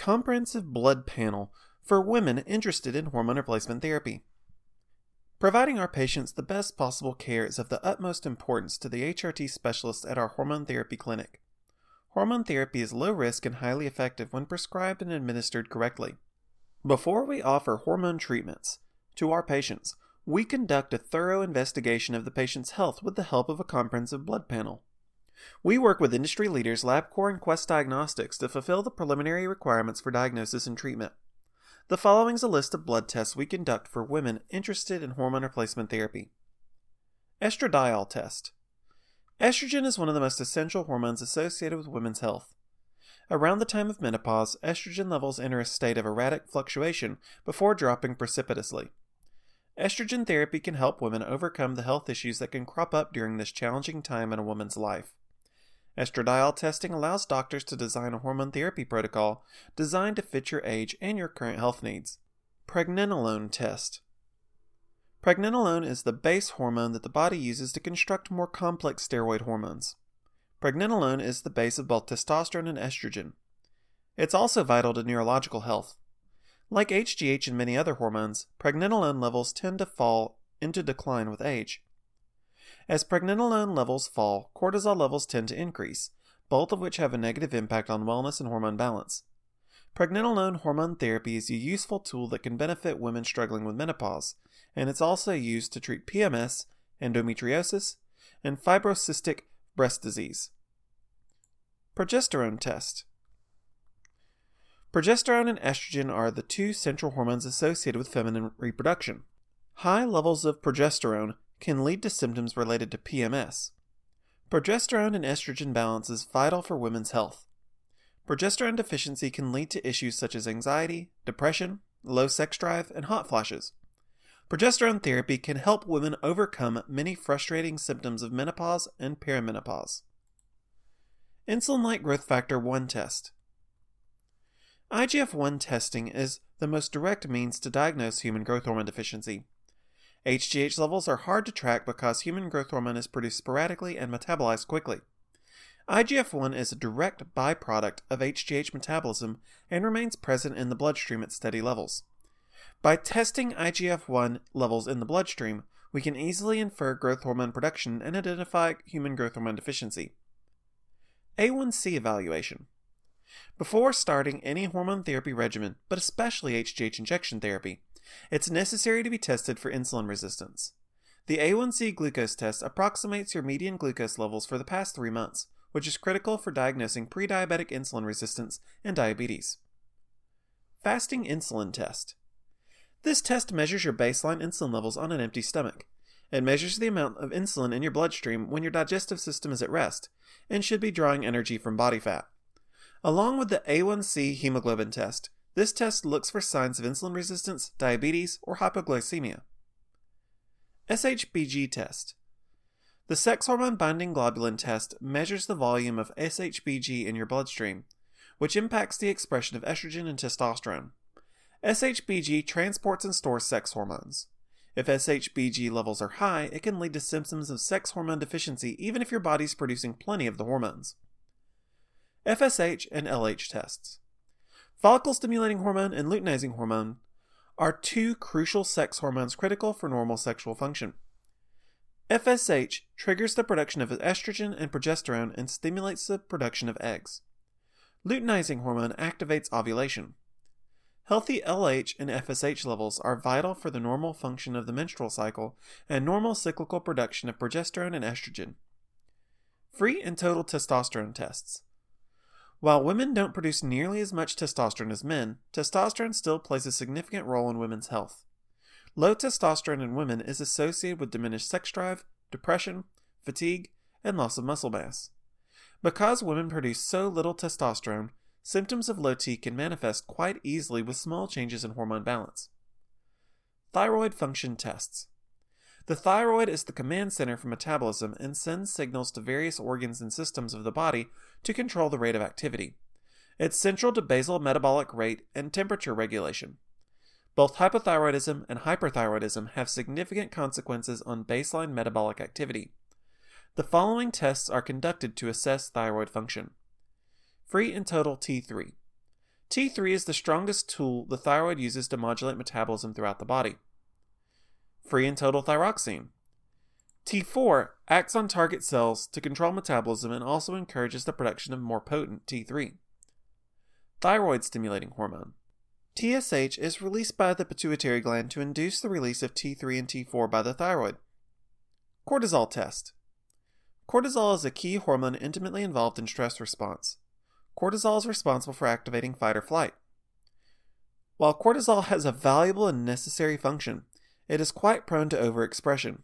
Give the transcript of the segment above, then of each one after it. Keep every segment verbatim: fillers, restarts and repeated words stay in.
comprehensive blood panel for women interested in hormone replacement therapy. Providing our patients the best possible care is of the utmost importance to the H R T specialists at our hormone therapy clinic. Hormone therapy is low risk and highly effective when prescribed and administered correctly. Before we offer hormone treatments to our patients, we conduct a thorough investigation of the patient's health with the help of a comprehensive blood panel. We work with industry leaders LabCorp and Quest Diagnostics to fulfill the preliminary requirements for diagnosis and treatment. The following is a list of blood tests we conduct for women interested in hormone replacement therapy. Estradiol test. Estrogen is one of the most essential hormones associated with women's health. Around the time of menopause, estrogen levels enter a state of erratic fluctuation before dropping precipitously. Estrogen therapy can help women overcome the health issues that can crop up during this challenging time in a woman's life. Estradiol testing allows doctors to design a hormone therapy protocol designed to fit your age and your current health needs. Pregnenolone test. Pregnenolone is the base hormone that the body uses to construct more complex steroid hormones. Pregnenolone is the base of both testosterone and estrogen. It's also vital to neurological health. Like H G H and many other hormones, pregnenolone levels tend to fall into decline with age. As pregnenolone levels fall, cortisol levels tend to increase, both of which have a negative impact on wellness and hormone balance. Pregnenolone hormone therapy is a useful tool that can benefit women struggling with menopause, and it's also used to treat P M S, endometriosis, and fibrocystic breast disease. Progesterone test. Progesterone and estrogen are the two central hormones associated with feminine reproduction. High levels of progesterone can lead to symptoms related to P M S. Progesterone and estrogen balance is vital for women's health. Progesterone deficiency can lead to issues such as anxiety, depression, low sex drive, and hot flashes. Progesterone therapy can help women overcome many frustrating symptoms of menopause and perimenopause. Insulin-like growth factor one test. I G F one testing is the most direct means to diagnose human growth hormone deficiency. H G H levels are hard to track because human growth hormone is produced sporadically and metabolized quickly. I G F one is a direct byproduct of H G H metabolism and remains present in the bloodstream at steady levels. By testing I G F one levels in the bloodstream, we can easily infer growth hormone production and identify human growth hormone deficiency. A one C evaluation. Before starting any hormone therapy regimen, but especially H G H injection therapy, it's necessary to be tested for insulin resistance. The A one C glucose test approximates your median glucose levels for the past three months, which is critical for diagnosing pre-diabetic insulin resistance and diabetes. Fasting insulin test. This test measures your baseline insulin levels on an empty stomach. It measures the amount of insulin in your bloodstream when your digestive system is at rest, and should be drawing energy from body fat. Along with the A one C hemoglobin test, this test looks for signs of insulin resistance, diabetes, or hypoglycemia. S H B G test. The sex hormone binding globulin test measures the volume of S H B G in your bloodstream, which impacts the expression of estrogen and testosterone. S H B G transports and stores sex hormones. If S H B G levels are high, it can lead to symptoms of sex hormone deficiency even if your body's producing plenty of the hormones. F S H and L H tests. Follicle-stimulating hormone and luteinizing hormone are two crucial sex hormones critical for normal sexual function. F S H triggers the production of estrogen and progesterone and stimulates the production of eggs. Luteinizing hormone activates ovulation. Healthy L H and F S H levels are vital for the normal function of the menstrual cycle and normal cyclical production of progesterone and estrogen. Free and total testosterone tests. While women don't produce nearly as much testosterone as men, testosterone still plays a significant role in women's health. Low testosterone in women is associated with diminished sex drive, depression, fatigue, and loss of muscle mass. Because women produce so little testosterone, symptoms of low T can manifest quite easily with small changes in hormone balance. Thyroid function tests. The thyroid is the command center for metabolism and sends signals to various organs and systems of the body to control the rate of activity. It's central to basal metabolic rate and temperature regulation. Both hypothyroidism and hyperthyroidism have significant consequences on baseline metabolic activity. The following tests are conducted to assess thyroid function. Free and total T three. T three is the strongest tool the thyroid uses to modulate metabolism throughout the body. Free and total thyroxine. T four acts on target cells to control metabolism and also encourages the production of more potent T three, thyroid-stimulating hormone. T S H is released by the pituitary gland to induce the release of T three and T four by the thyroid. Cortisol test. Cortisol is a key hormone intimately involved in stress response. Cortisol is responsible for activating fight or flight. While cortisol has a valuable and necessary function, it is quite prone to overexpression.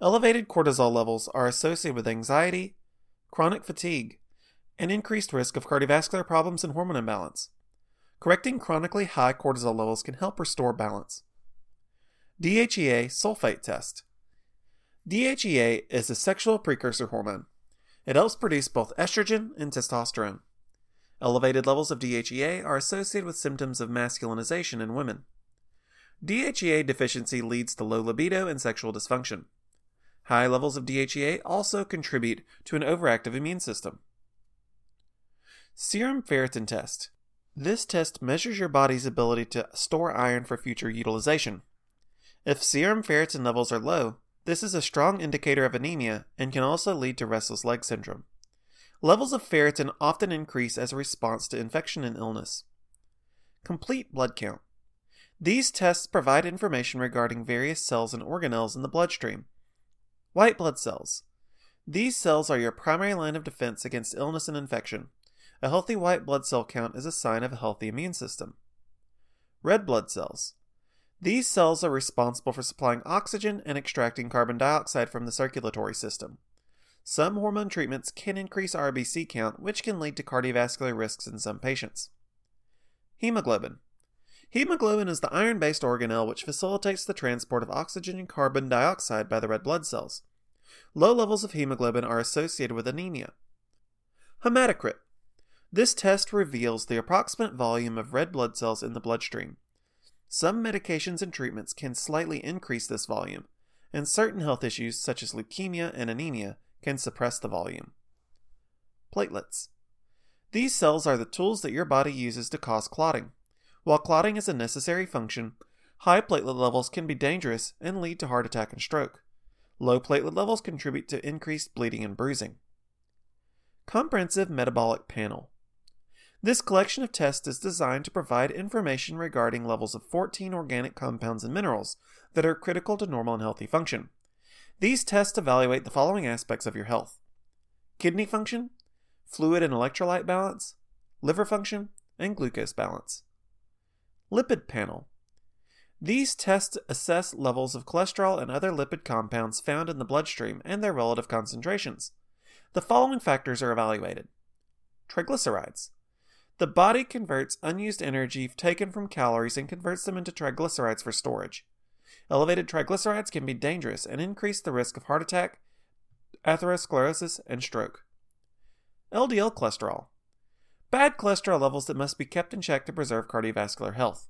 Elevated cortisol levels are associated with anxiety, chronic fatigue, and increased risk of cardiovascular problems and hormone imbalance. Correcting chronically high cortisol levels can help restore balance. D H E A sulfate test. D H E A is a sexual precursor hormone. It helps produce both estrogen and testosterone. Elevated levels of D H E A are associated with symptoms of masculinization in women. D H E A deficiency leads to low libido and sexual dysfunction. High levels of D H E A also contribute to an overactive immune system. Serum ferritin test. This test measures your body's ability to store iron for future utilization. If serum ferritin levels are low, this is a strong indicator of anemia and can also lead to restless leg syndrome. Levels of ferritin often increase as a response to infection and illness. Complete blood count. These tests provide information regarding various cells and organelles in the bloodstream. White blood cells. These cells are your primary line of defense against illness and infection. A healthy white blood cell count is a sign of a healthy immune system. Red blood cells. These cells are responsible for supplying oxygen and extracting carbon dioxide from the circulatory system. Some hormone treatments can increase R B C count, which can lead to cardiovascular risks in some patients. Hemoglobin. Hemoglobin is the iron-based organelle which facilitates the transport of oxygen and carbon dioxide by the red blood cells. Low levels of hemoglobin are associated with anemia. Hematocrit. This test reveals the approximate volume of red blood cells in the bloodstream. Some medications and treatments can slightly increase this volume, and certain health issues such as leukemia and anemia can suppress the volume. Platelets. These cells are the tools that your body uses to cause clotting. While clotting is a necessary function, high platelet levels can be dangerous and lead to heart attack and stroke. Low platelet levels contribute to increased bleeding and bruising. Comprehensive metabolic panel. This collection of tests is designed to provide information regarding levels of fourteen organic compounds and minerals that are critical to normal and healthy function. These tests evaluate the following aspects of your health: kidney function, fluid and electrolyte balance, liver function, and glucose balance. Lipid panel. These tests assess levels of cholesterol and other lipid compounds found in the bloodstream and their relative concentrations. The following factors are evaluated. Triglycerides. The body converts unused energy taken from calories and converts them into triglycerides for storage. Elevated triglycerides can be dangerous and increase the risk of heart attack, atherosclerosis, and stroke. L D L cholesterol. Bad cholesterol levels that must be kept in check to preserve cardiovascular health.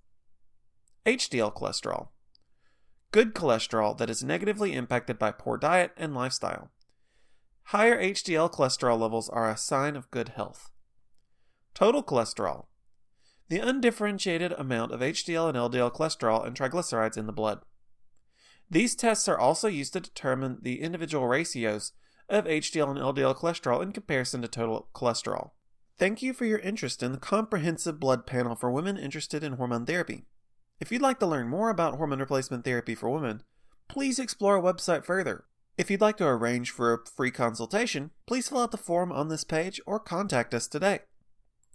H D L cholesterol. Good cholesterol that is negatively impacted by poor diet and lifestyle. Higher H D L cholesterol levels are a sign of good health. Total cholesterol. The undifferentiated amount of H D L and L D L cholesterol and triglycerides in the blood. These tests are also used to determine the individual ratios of H D L and L D L cholesterol in comparison to total cholesterol. Thank you for your interest in the comprehensive blood panel for women interested in hormone therapy. If you'd like to learn more about hormone replacement therapy for women, please explore our website further. If you'd like to arrange for a free consultation, please fill out the form on this page or contact us today.